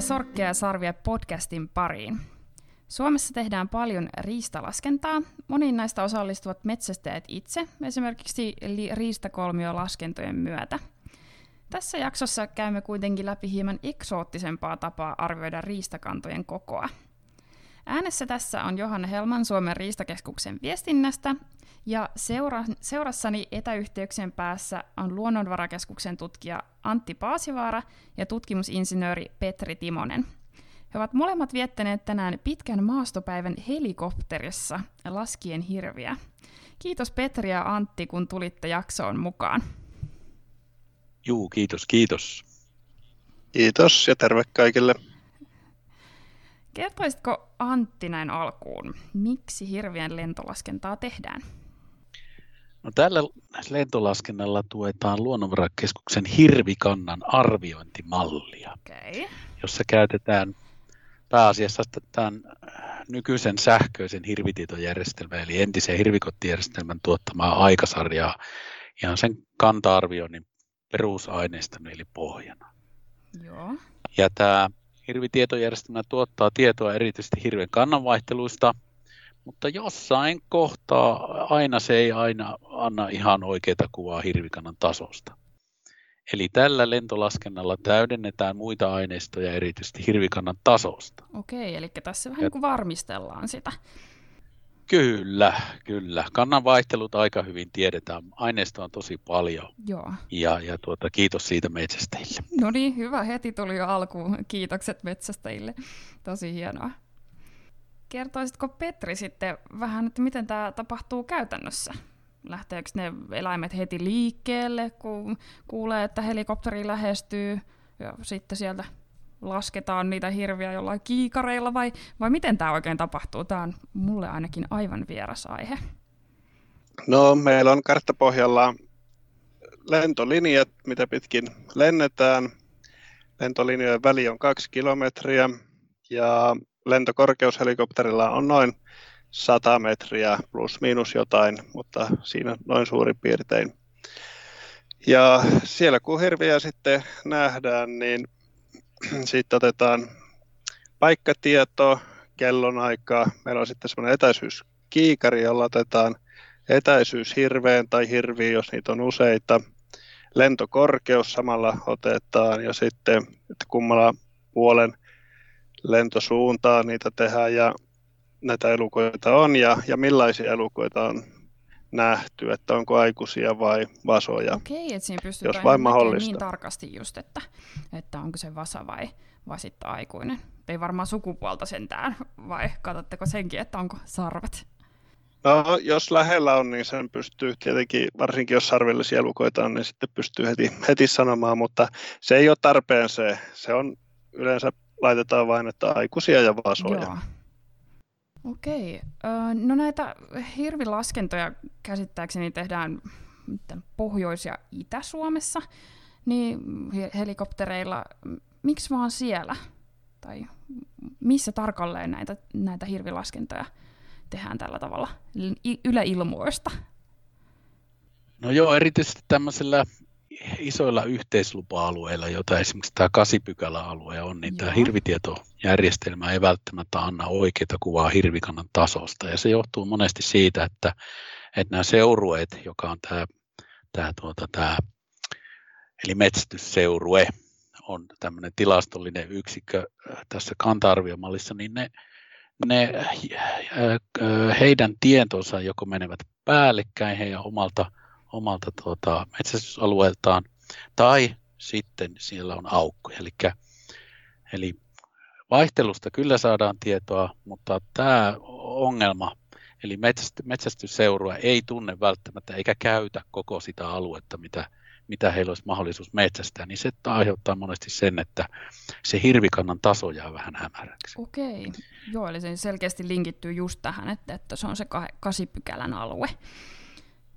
Tervetuloa Sorkkia ja Sarvia podcastin pariin. Suomessa tehdään paljon riistalaskentaa. Moniin näistä osallistuvat metsästäjät itse, esimerkiksi riistakolmiolaskentojen myötä. Tässä jaksossa käymme kuitenkin läpi hieman eksoottisempaa tapaa arvioida riistakantojen kokoa. Äänessä tässä on Johanna Hellman Suomen riistakeskuksen viestinnästä, ja seurassani etäyhteyksien päässä on Luonnonvarakeskuksen tutkija Antti Paasivaara ja tutkimusinsinööri Petri Timonen. He ovat molemmat viettäneet tänään pitkän maastopäivän helikopterissa laskien hirviä. Kiitos Petri ja Antti, kun tulitte jaksoon mukaan. Juu, kiitos. Kiitos ja terve kaikille. Kertoisitko Antti näin alkuun, miksi hirvien lentolaskentaa tehdään? No, tällä lentolaskennalla tuetaan Luonnonvarakeskuksen hirvikannan arviointimallia, jossa käytetään pääasiassa tämän nykyisen sähköisen hirvitietojärjestelmän eli entisen hirvikottijärjestelmän tuottamaa aikasarjaa ihan sen kanta-arvioinnin perusaineiston eli pohjana. Joo. Ja tämä hirvitietojärjestelmä tuottaa tietoa erityisesti hirven kannanvaihteluista, mutta jossain kohtaa se ei aina anna ihan oikeaa kuvaa hirvikannan tasosta. Eli tällä lentolaskennalla täydennetään muita aineistoja erityisesti hirvikannan tasosta. Okei, eli tässä vähän niin kuin varmistellaan sitä. Kyllä. Kannanvaihtelut aika hyvin tiedetään. Aineistoa on tosi paljon. Joo. Ja kiitos siitä metsästäjille. No niin, hyvä. Heti tuli jo alkuun. Kiitokset metsästäjille. Tosi hienoa. Kertoisitko Petri sitten vähän, että miten tämä tapahtuu käytännössä? Lähteekö ne eläimet heti liikkeelle, kun kuulee, että helikopteri lähestyy ja sitten sieltä lasketaan niitä hirviä jollain kiikareilla vai miten tämä oikein tapahtuu? Tämä on mulle ainakin aivan vieras aihe. No, meillä on karttapohjalla lentolinjat, mitä pitkin lennetään. Lentolinjojen väli on 2 kilometriä ja lentokorkeus helikopterilla on noin 100 metriä plus miinus jotain, mutta siinä noin suurin piirtein. Ja siellä kun hirviä sitten nähdään, niin sitten otetaan paikkatieto, kellonaika. Meillä on sitten semmoinen etäisyyskiikari, jolla otetaan etäisyys hirveen tai hirviin, jos niitä on useita. Lentokorkeus samalla otetaan ja sitten, että kummalla puolen lentosuuntaan niitä tehdään ja näitä elukoita on ja millaisia elukoita on nähty, että onko aikuisia vai vasoja. Okei, että siinä pystytään jos vain mahdollista niin tarkasti just, että onko se vasa vai sitten aikuinen. Ei varmaan sukupuolta sentään, vai katsotteko senkin, että onko sarvet? No, jos lähellä on, niin sen pystyy tietenkin, varsinkin jos sarvellisia elukoita on, niin sitten pystyy heti sanomaan, mutta se ei ole tarpeen se on yleensä laitetaan vain, että aikuisia ja vasoja. Joo. Okei. No näitä hirvilaskentoja käsittääkseni tehdään Pohjois- ja Itä-Suomessa, niin helikoptereilla, miksi vaan siellä? Tai missä tarkalleen näitä hirvilaskentoja tehdään tällä tavalla yläilmoista? No joo, erityisesti tämmöisellä isoilla yhteislupa-alueilla, joita esimerkiksi tämä 8-pykälä-alue on, niin tämä hirvitietojärjestelmä ei välttämättä anna oikeaa kuvaa hirvikannan tasosta. Ja se johtuu monesti siitä, että nämä seurueet, joka on tämä eli metsästysseurue, on tämmöinen tilastollinen yksikkö tässä kanta-arviomallissa, niin ne heidän tietonsa joko menevät päällekkäin heidän omalta metsästysalueeltaan, tai sitten siellä on aukkoja. Eli vaihtelusta kyllä saadaan tietoa, mutta tämä ongelma, eli metsästysseurue ei tunne välttämättä eikä käytä koko sitä aluetta, mitä heillä olisi mahdollisuus metsästää, niin se aiheuttaa monesti sen, että se hirvikannan taso jää vähän hämäräksi. Okei, joo, eli se selkeästi linkittyy just tähän, että se on se 8-pykälän alue.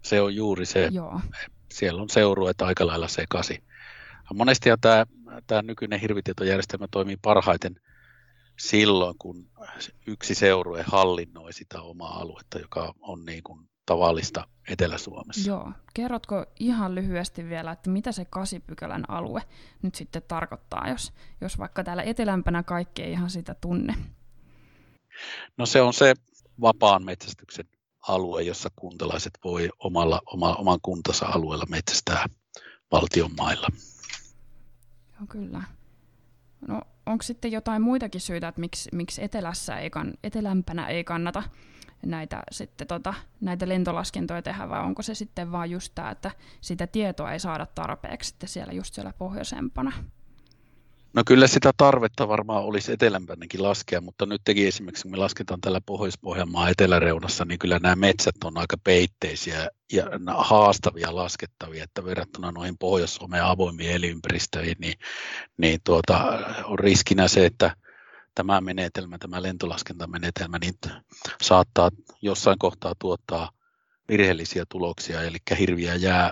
Se on juuri se. Joo. Siellä on seurueet aika lailla sekaisin. Monestihan tämä nykyinen hirvitietojärjestelmä toimii parhaiten silloin, kun yksi seurue hallinnoi sitä omaa aluetta, joka on niin kuin tavallista Etelä-Suomessa. Joo. Kerrotko ihan lyhyesti vielä, että mitä se 8 pykälän alue nyt sitten tarkoittaa, jos vaikka täällä etelämpänä kaikki ei ihan sitä tunne? No se on se vapaan metsästyksen alue, jossa kuntalaiset voi oman kuntansa alueella metsästää valtion mailla. Joo, kyllä. No onko sitten jotain muitakin syitä, että miksi etelämpänä ei kannata näitä, sitten, näitä lentolaskentoja tehdä, vai onko se sitten vaan just tämä, että sitä tietoa ei saada tarpeeksi sitten siellä pohjoisempana? No kyllä sitä tarvetta varmaan olisi etelämpänäkin laskea, mutta nyt esimerkiksi kun me lasketaan täällä Pohjois-Pohjanmaan eteläreunassa, niin kyllä nämä metsät on aika peitteisiä ja haastavia laskettavia, että verrattuna noihin Pohjois-Suomeen avoimiin elinympäristöihin, niin on riskinä se, että tämä lentolaskentamenetelmä niin saattaa jossain kohtaa tuottaa virheellisiä tuloksia, eli hirviä jää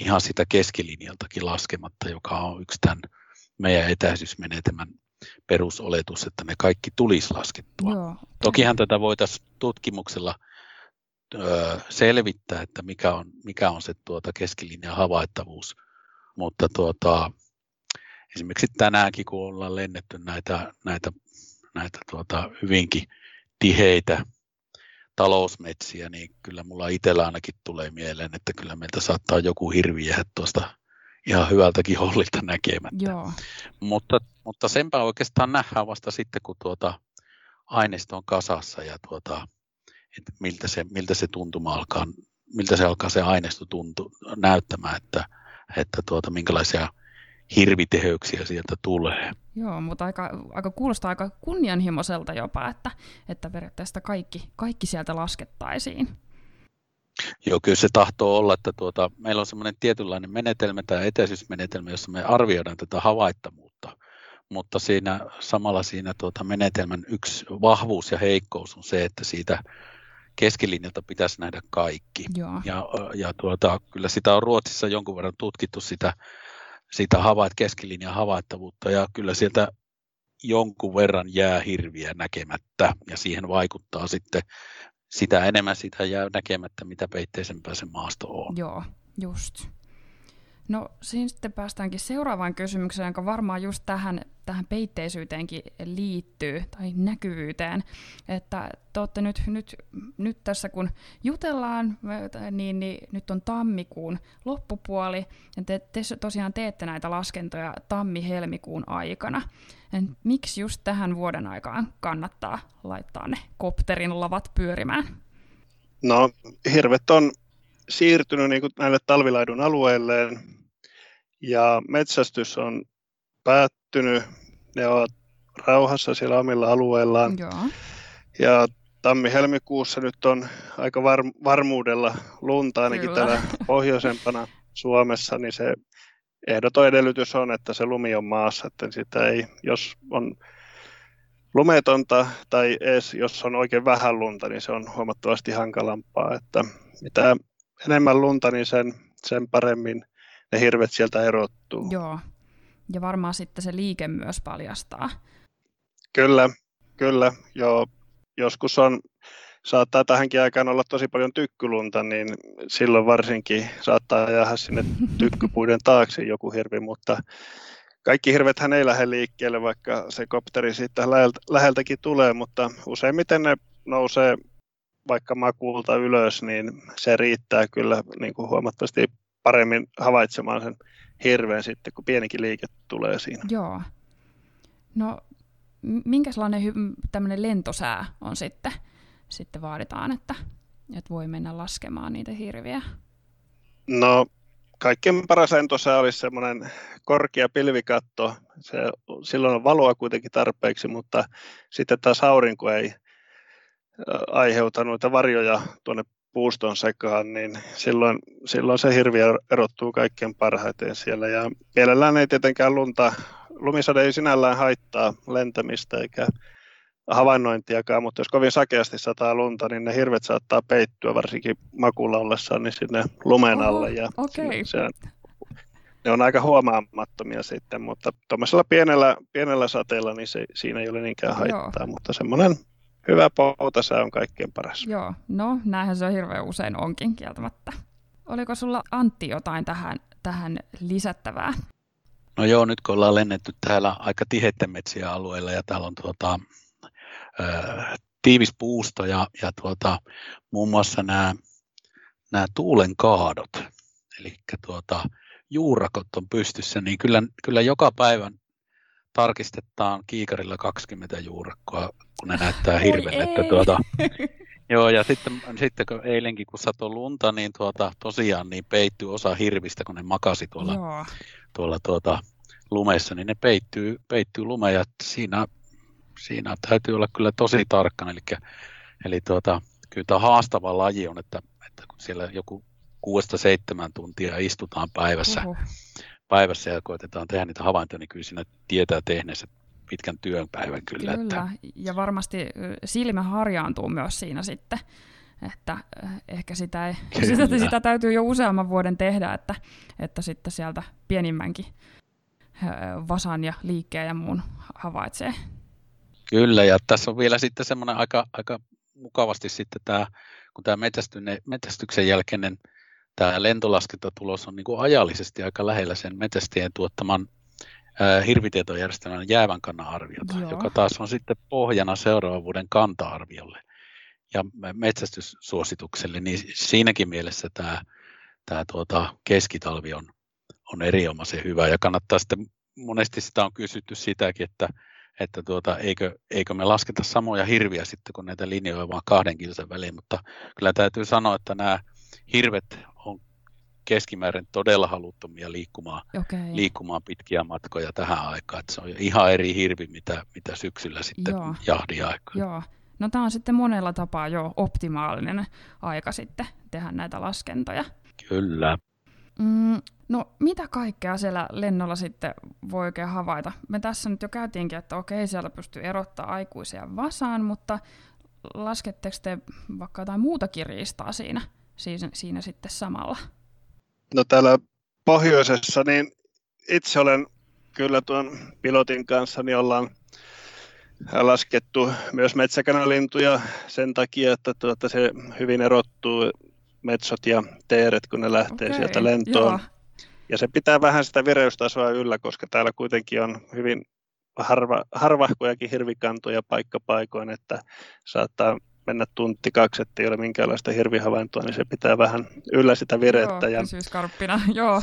ihan sitä keskilinjaltakin laskematta, joka on yksi tämän meidän etäisyysmenetelmän perusoletus, että ne kaikki tulisi laskettua. Joo. Tokihan tätä voitaisiin tutkimuksella selvittää, että mikä on se keskilinjan havaittavuus, mutta esimerkiksi tänäänkin, kun ollaan lennetty näitä hyvinkin tiheitä talousmetsiä, niin kyllä mulla itsellä ainakin tulee mieleen, että kyllä meiltä saattaa joku hirvi jäädä tuosta ihan hyvältäkin hollilta näkemättä. Joo. Mutta senpä oikeastaan nähdään vasta sitten, kun aineisto on kasassa ja että miltä se alkaa se aineisto näyttämään, että minkälaisia hirviteheyksiä sieltä tulee. Joo, mutta aika kuulostaa aika kunnianhimoiselta jopa, että periaatteessa kaikki sieltä laskettaisiin. Joo, kyllä se tahtoo olla, että meillä on semmoinen tietynlainen menetelmä, tämä etäisyysmenetelmä, jossa me arvioidaan tätä havaittavuutta, mutta samalla siinä menetelmän yksi vahvuus ja heikkous on se, että siitä keskilinjalta pitäisi nähdä kaikki. Joo. Ja kyllä sitä on Ruotsissa jonkun verran tutkittu sitä keskilinjan havaittavuutta, ja kyllä sieltä jonkun verran jää hirviä näkemättä, ja siihen vaikuttaa sitten sitä enemmän sitä jää näkemättä, mitä peitteisempää se maasto on. Joo, just. No siinä sitten päästäänkin seuraavaan kysymykseen, joka varmaan just tähän peitteisyyteenkin liittyy, tai näkyvyyteen, että te olette nyt tässä kun jutellaan, niin nyt on tammikuun loppupuoli, ja te tosiaan teette näitä laskentoja tammi-helmikuun aikana. Miksi just tähän vuoden aikaan kannattaa laittaa ne kopterin lavat pyörimään? No hirvet on siirtynyt niin kuin näille talvilaidun alueilleen, ja metsästys on päättynyt, ne ovat rauhassa siellä omilla alueillaan. Joo. Ja tammi-helmikuussa nyt on aika varmuudella lunta ainakin täällä pohjoisempana Suomessa, niin se ehdoton edellytys on, että se lumi on maassa, että sitä ei, jos on lumetonta tai edes jos on oikein vähän lunta, niin se on huomattavasti hankalampaa, että mitä enemmän lunta, niin sen paremmin ne hirvet sieltä erottuu. Joo, ja varmaan sitten se liike myös paljastaa. Kyllä, joo. Joskus saattaa tähänkin aikaan olla tosi paljon tykkylunta, niin silloin varsinkin saattaa jäädä sinne tykkypuiden taakse joku hirvi, mutta kaikki hirvethän ei lähde liikkeelle, vaikka se kopteri siitä läheltäkin tulee, mutta useimmiten ne nousee vaikka makuulta ylös, niin se riittää kyllä niin kuin huomattavasti paremmin havaitsemaan sen hirveän sitten, kun pienikin liike tulee siinä. Joo. No minkälainen tämmöinen lentosää on sitten vaaditaan, että voi mennä laskemaan niitä hirviä? No kaikkein paras lentosää olisi semmoinen korkea pilvikatto. Silloin on valoa kuitenkin tarpeeksi, mutta sitten taas aurinko ei aiheuta noita varjoja tuonne puuston sekaan, niin silloin se hirvi erottuu kaikkein parhaiten siellä. Ja mielellään ei tietenkään lumisade ei sinällään haittaa lentämistä eikä havainnointiakaan, mutta jos kovin sakeasti sataa lunta, niin ne hirvet saattaa peittyä varsinkin makuulla ollessaan niin sinne lumen alle. Ja okay. Ne on aika huomaamattomia sitten, mutta tuollaisella pienellä sateella niin siinä ei ole niinkään haittaa, mutta semmoinen Hyvä poutasää on kaikkein paras. Joo, no näinhän se on hirveän usein onkin kieltämättä. Oliko sulla Antti jotain tähän lisättävää? No joo, nyt kun ollaan lennetty täällä aika tiheiden metsien alueella ja täällä on tiivis puusto ja muun muassa nämä tuulen kaadot, eli juurakot on pystyssä, niin kyllä joka päivän tarkistetaan kiikarilla 20 juurakkoa, kun ne näyttää hirveältä. Joo, ja sitten kun eilenkin, kun satoi lunta, niin tosiaan niin peittyy osa hirvistä, kun ne makasi tuolla lumessa, niin ne peittyy lumeen, ja siinä täytyy olla kyllä tosi tarkkana. Eli kyllä tämä haastava laji on, että kun siellä joku 6-7 tuntia istutaan päivässä ja koitetaan tehdä niitä havaintoja, niin kyllä siinä tietää tehneessä pitkän työpäivän kyllä. Kyllä, ja varmasti silmä harjaantuu myös siinä sitten, että ehkä sitä täytyy jo useamman vuoden tehdä, että sitten sieltä pienimmänkin vasan ja liikkeen ja muun havaitsee. Kyllä, ja tässä on vielä sitten semmoinen aika mukavasti sitten tämä, kun tämä metsästyksen jälkeinen tämä lentolaskentatulos on niin kuin ajallisesti aika lähellä sen metsästäjien tuottaman hirvitietojärjestelmän jäävän kannan arviota, joo, joka taas on sitten pohjana seuraavan vuoden kanta-arviolle ja metsästyssuositukselle, niin siinäkin mielessä tämä keskitalvi on erinomaisen hyvä, ja kannattaa sitten, monesti sitä on kysytty sitäkin, että eikö me lasketa samoja hirviä sitten, kun näitä linjoja vaan 2 kilsan väliin, mutta kyllä täytyy sanoa, että nämä hirvet on keskimäärin todella haluttomia liikkumaan pitkiä matkoja tähän aikaan. Että se on ihan eri hirvi, mitä syksyllä sitten jahdiaikaan. Joo. No tämä on sitten monella tapaa optimaalinen aika sitten tehdä näitä laskentoja. Kyllä. No mitä kaikkea siellä lennolla sitten voi oikein havaita? Me tässä nyt jo käytiinkin, että okei, siellä pystyy erottaa aikuisia vasaan, mutta lasketteko te vaikka jotain muutakin riistaa siinä sitten samalla? No täällä pohjoisessa, niin itse olen kyllä tuon pilotin kanssa, niin ollaan laskettu myös metsäkanalintuja sen takia, että se hyvin erottuu metsot ja teeret, kun ne lähtee sieltä lentoon. Joo. Ja se pitää vähän sitä vireystasoa yllä, koska täällä kuitenkin on hyvin harvahkojakin hirvikantoja paikkapaikoin, että saattaa mennä tunti 2, ettei ole minkäänlaista hirvihavaintoa, niin se pitää vähän yllä sitä virettä. Joo, syyskarppina, joo.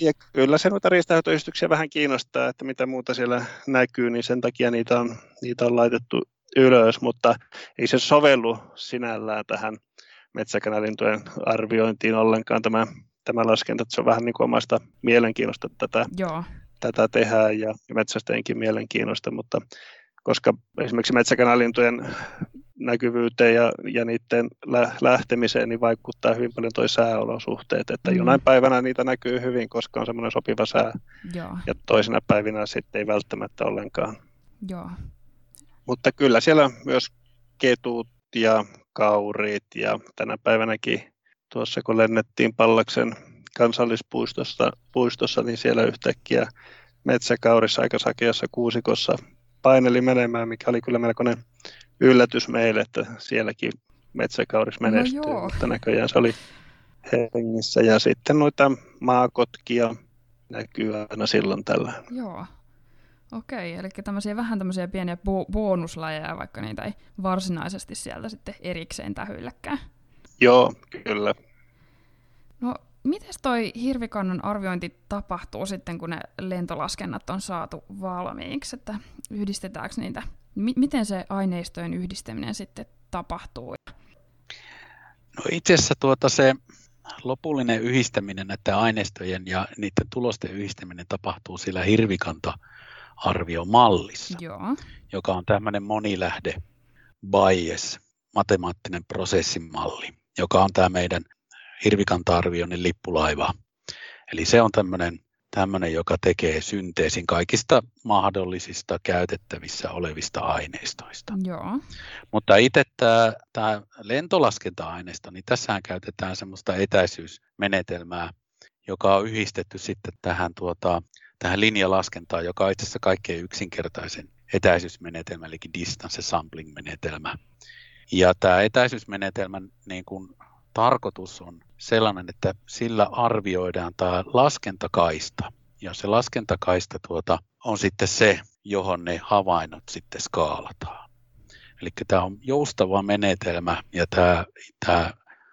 Ja kyllä se noita riistanhoitoyhdistyksiä vähän kiinnostaa, että mitä muuta siellä näkyy, niin sen takia niitä on laitettu ylös, mutta ei se sovellu sinällään tähän metsäkanalintujen arviointiin ollenkaan tämä laskenta, että se on vähän niin kuin omasta mielenkiinnosta tätä tehdään ja metsästäjienkin mielenkiinnosta, mutta koska esimerkiksi metsäkanalintujen näkyvyyteen ja niiden lähtemiseen niin vaikuttaa hyvin paljon tuo sääolosuhteet, että jonain päivänä niitä näkyy hyvin, koska on semmoinen sopiva sää, joo, ja toisena päivinä sitten ei välttämättä ollenkaan. Joo. Mutta kyllä siellä myös ketut ja kauriit ja tänä päivänäkin tuossa kun lennettiin Pallaksen kansallispuistossa, niin siellä yhtäkkiä metsäkaurissa aika sakeassa kuusikossa paineli menemään, mikä oli kyllä melkoinen yllätys meille, että sielläkin metsäkauris menestyy, no mutta näköjään se oli hengissä. Ja sitten noita maakotkia näkyy aina silloin tällä. Joo, okei, eli vähän tämmöisiä pieniä bonuslajeja, vaikka niitä ei varsinaisesti sieltä sitten erikseen tähyilläkään. Joo, kyllä. No, mites toi hirvikannan arviointi tapahtuu sitten, kun ne lentolaskennat on saatu valmiiksi, että yhdistetäänkö niitä? Miten se aineistojen yhdistäminen sitten tapahtuu? No itse asiassa se lopullinen yhdistäminen näiden aineistojen ja niiden tulosten yhdistäminen tapahtuu sillä hirvikanta-arviomallissa, joo, joka on tämmöinen monilähde bias, matemaattinen prosessimalli, joka on tämä meidän hirvikanta-arvioinnin lippulaiva. Eli se on tämmöinen, joka tekee synteesin kaikista mahdollisista käytettävissä olevista aineistoista. Joo. Mutta itse tämä lentolaskenta-aineisto, niin tässähän käytetään semmoista etäisyysmenetelmää, joka on yhdistetty sitten tähän linjalaskentaan, joka on itse asiassa kaikkein yksinkertaisin etäisyysmenetelmä, eli distance sampling-menetelmä. Ja tämä etäisyysmenetelmän niin kun tarkoitus on sellainen, että sillä arvioidaan tämä laskentakaista. Ja se laskentakaista on sitten se, johon ne havainnot sitten skaalataan. Eli tämä on joustava menetelmä, ja tämä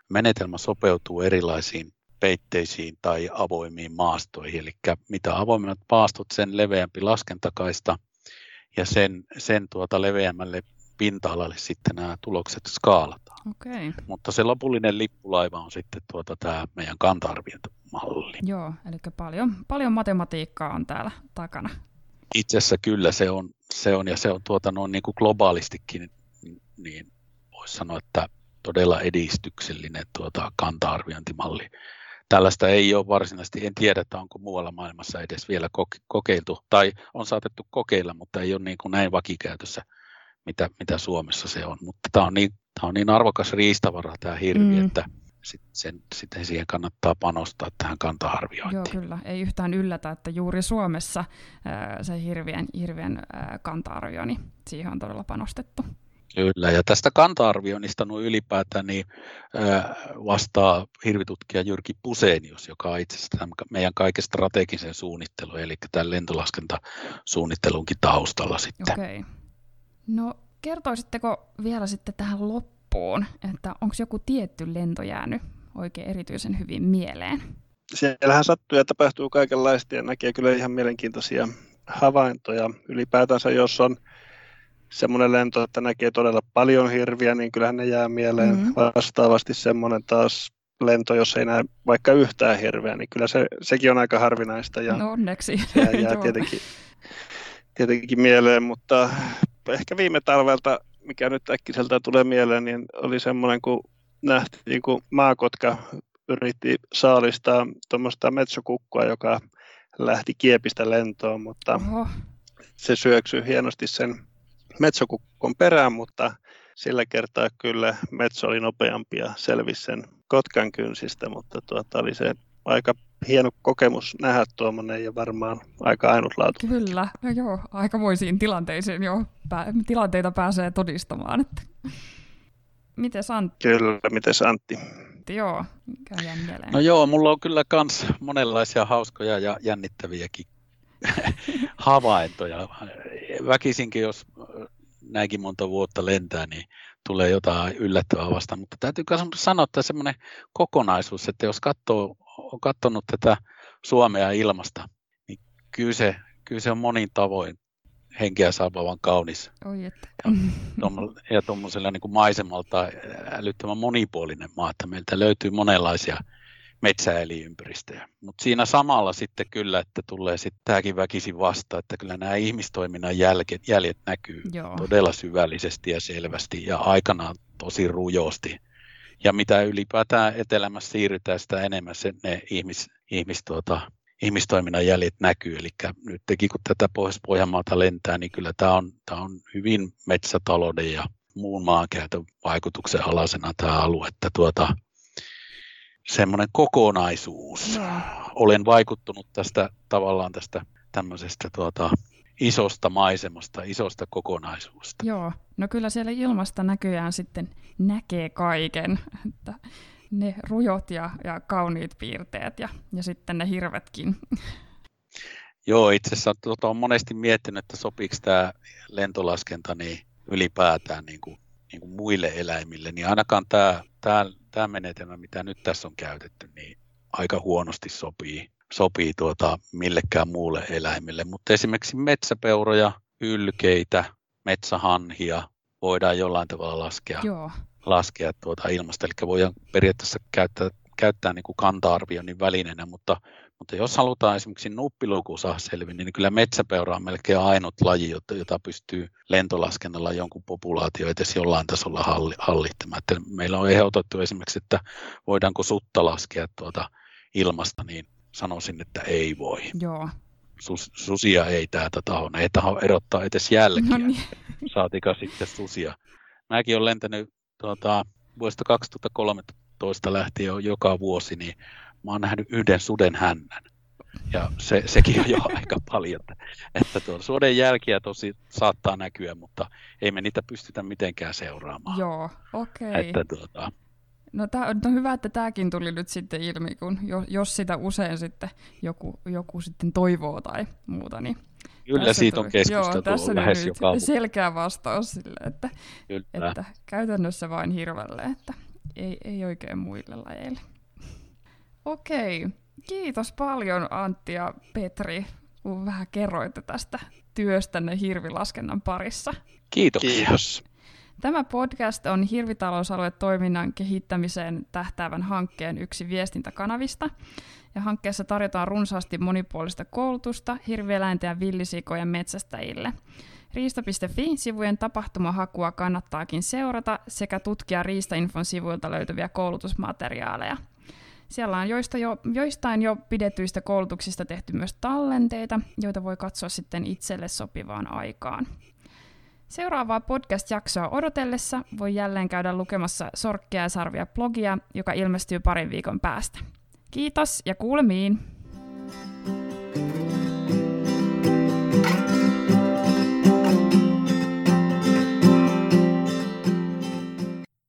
menetelmä sopeutuu erilaisiin peitteisiin tai avoimiin maastoihin. Eli mitä avoimemmat maastot, sen leveämpi laskentakaista, ja sen leveämmälle pinta-alalle sitten nämä tulokset skaalataan. Okay. Mutta se lopullinen lippulaiva on sitten tämä meidän kanta-arviointimalli. Joo, eli paljon matematiikkaa on täällä takana. Itse asiassa kyllä se on ja se on noin niin kuin globaalistikin, niin voisi sanoa, että todella edistyksellinen kanta-arviointimalli. Tällaista ei ole varsinaisesti, en tiedä, että onko muualla maailmassa edes vielä kokeiltu, tai on saatettu kokeilla, mutta ei ole niin kuin näin vakikäytössä, mitä Suomessa se on. Mutta tämä on niin arvokas riistavara tämä hirvi, että sitten siihen kannattaa panostaa tähän kanta-arviointiin. Joo, kyllä. Ei yhtään yllätä, että juuri Suomessa se hirvien kanta-arviointi, siihen on todella panostettu. Kyllä, ja tästä kanta-arvioinnista ylipäätään niin vastaa hirvitutkija Jyrki Pusenius, joka on itse asiassa meidän kaiken strategisen suunnittelun, eli tämän lentolaskentasuunnittelunkin taustalla sitten. Okei. No, kertoisitteko vielä sitten tähän loppuun, että onko joku tietty lento jäänyt oikein erityisen hyvin mieleen? Siellähän sattuu ja tapahtuu kaikenlaista ja näkee kyllä ihan mielenkiintoisia havaintoja. Ylipäätänsä jos on semmoinen lento, että näkee todella paljon hirviä, niin kyllähän ne jää mieleen. Vastaavasti semmoinen taas lento, jos ei näe vaikka yhtään hirveä, niin kyllä sekin on aika harvinaista. Ja no onneksi. Se jää tietenkin mieleen, mutta ehkä viime talvelta, mikä nyt äkkiseltään tulee mieleen, niin oli semmoinen, kun nähtiin, kun maakotka yritti saalistaa tuommoista metsokukkoa, joka lähti kiepistä lentoon, mutta se syöksyi hienosti sen metsokukkon perään, mutta sillä kertaa kyllä metso oli nopeampi ja selvisi sen kotkan kynsistä, mutta oli se aika hieno kokemus nähdä tuommoinen ja varmaan aika ainutlaatuinen. Kyllä, no joo, aikamoisiin tilanteisiin jo tilanteita pääsee todistamaan. Että. Mites Antti? Kyllä, mites Antti? Joo, käydään mieleen. No joo, mulla on kyllä kans monenlaisia hauskoja ja jännittäviäkin havaintoja. Väkisinkin, jos näinkin monta vuotta lentää, niin tulee jotain yllättävää vastaan, mutta täytyy sanoa, että semmoinen kokonaisuus, että jos on katsonut tätä Suomea ilmasta, niin kyllä se on monin tavoin henkeä saapavan kaunis. Oi, että. Ja tuommoisella niin kuin maisemalta älyttömän monipuolinen maa, että meiltä löytyy monenlaisia metsä- ja elinympäristöjä. Mutta siinä samalla sitten kyllä, että tulee sitten tämäkin väkisin vastaan, että kyllä nämä ihmistoiminnan jäljet näkyy todella syvällisesti ja selvästi ja aikanaan tosi rujosti. Ja mitä ylipäätään etelämässä siirrytään, sitä enemmän ne ihmistoiminnan jäljet näkyy. Eli nyt kun tätä Pohjois-Pohjanmaata lentää, niin kyllä tämä on hyvin metsätalouden ja muun maankäytön vaikutuksen alasena tämä alue, että semmoinen kokonaisuus. Olen vaikuttunut tästä tämmöisestä isosta maisemasta, isosta kokonaisuudesta. Joo, no kyllä siellä ilmasta näköjään sitten näkee kaiken, että ne rujot ja kauniit piirteet ja sitten ne hirvetkin. Joo, itse asiassa olen monesti miettinyt, että sopiiko tämä lentolaskenta niin ylipäätään niin kuin muille eläimille, niin ainakaan tämä menetelmä, mitä nyt tässä on käytetty, niin aika huonosti sopii millekään muulle eläimelle. Mutta esimerkiksi metsäpeuroja, hylkeitä, metsähanhia voidaan jollain tavalla laskea ilmasta. Eli voidaan periaatteessa käyttää niin kuin kanta-arvioinnin välineenä, mutta jos halutaan esimerkiksi nuppiluku saa selvinä, niin kyllä metsäpeura on melkein ainut laji, jota pystyy lentolaskennalla jonkun populaatio edes jollain tasolla hallittamaan. Meillä on ehdotettu esimerkiksi, että voidaanko sutta laskea ilmasta, niin sanoisin, että ei voi. Joo. Susia ei täältä tahona, ei taho erottaa edes jälkiä, no niin. Saatika sitten susia. Mäkin olen lentänyt vuodesta 2013 lähtien joka vuosi, niin mä oon nähnyt yhden suden hännän. Ja sekin on jo aika paljon, että tuolla suoden jälkiä tosi saattaa näkyä, mutta ei me niitä pystytä mitenkään seuraamaan. Joo, okei. Okay. No, on hyvä, että tämäkin tuli nyt sitten ilmi, kun jos sitä usein sitten joku sitten toivoo tai muuta, niin... Kyllä siitä on keskusteltu lähes nyt joka... selkeä vastaus sille, että käytännössä vain hirvelle, että ei oikein muille lajeille. Okei. Kiitos paljon Antti ja Petri, kun vähän kerroitte tästä työstänne hirvilaskennan parissa. Kiitos. Tämä podcast on Hirvitalousalue-toiminnan kehittämiseen tähtäävän hankkeen yksi viestintäkanavista. Ja hankkeessa tarjotaan runsaasti monipuolista koulutusta hirvieläinten ja villisikojen metsästäjille. Riista.fi-sivujen tapahtumahakua kannattaakin seurata sekä tutkia Riistainfon sivuilta löytyviä koulutusmateriaaleja. Siellä on joistain jo pidetyistä koulutuksista tehty myös tallenteita, joita voi katsoa sitten itselle sopivaan aikaan. Seuraavaa podcast-jaksoa odotellessa voi jälleen käydä lukemassa Sorkkia ja Sarvia blogia, joka ilmestyy parin viikon päästä. Kiitos ja kuulemiin!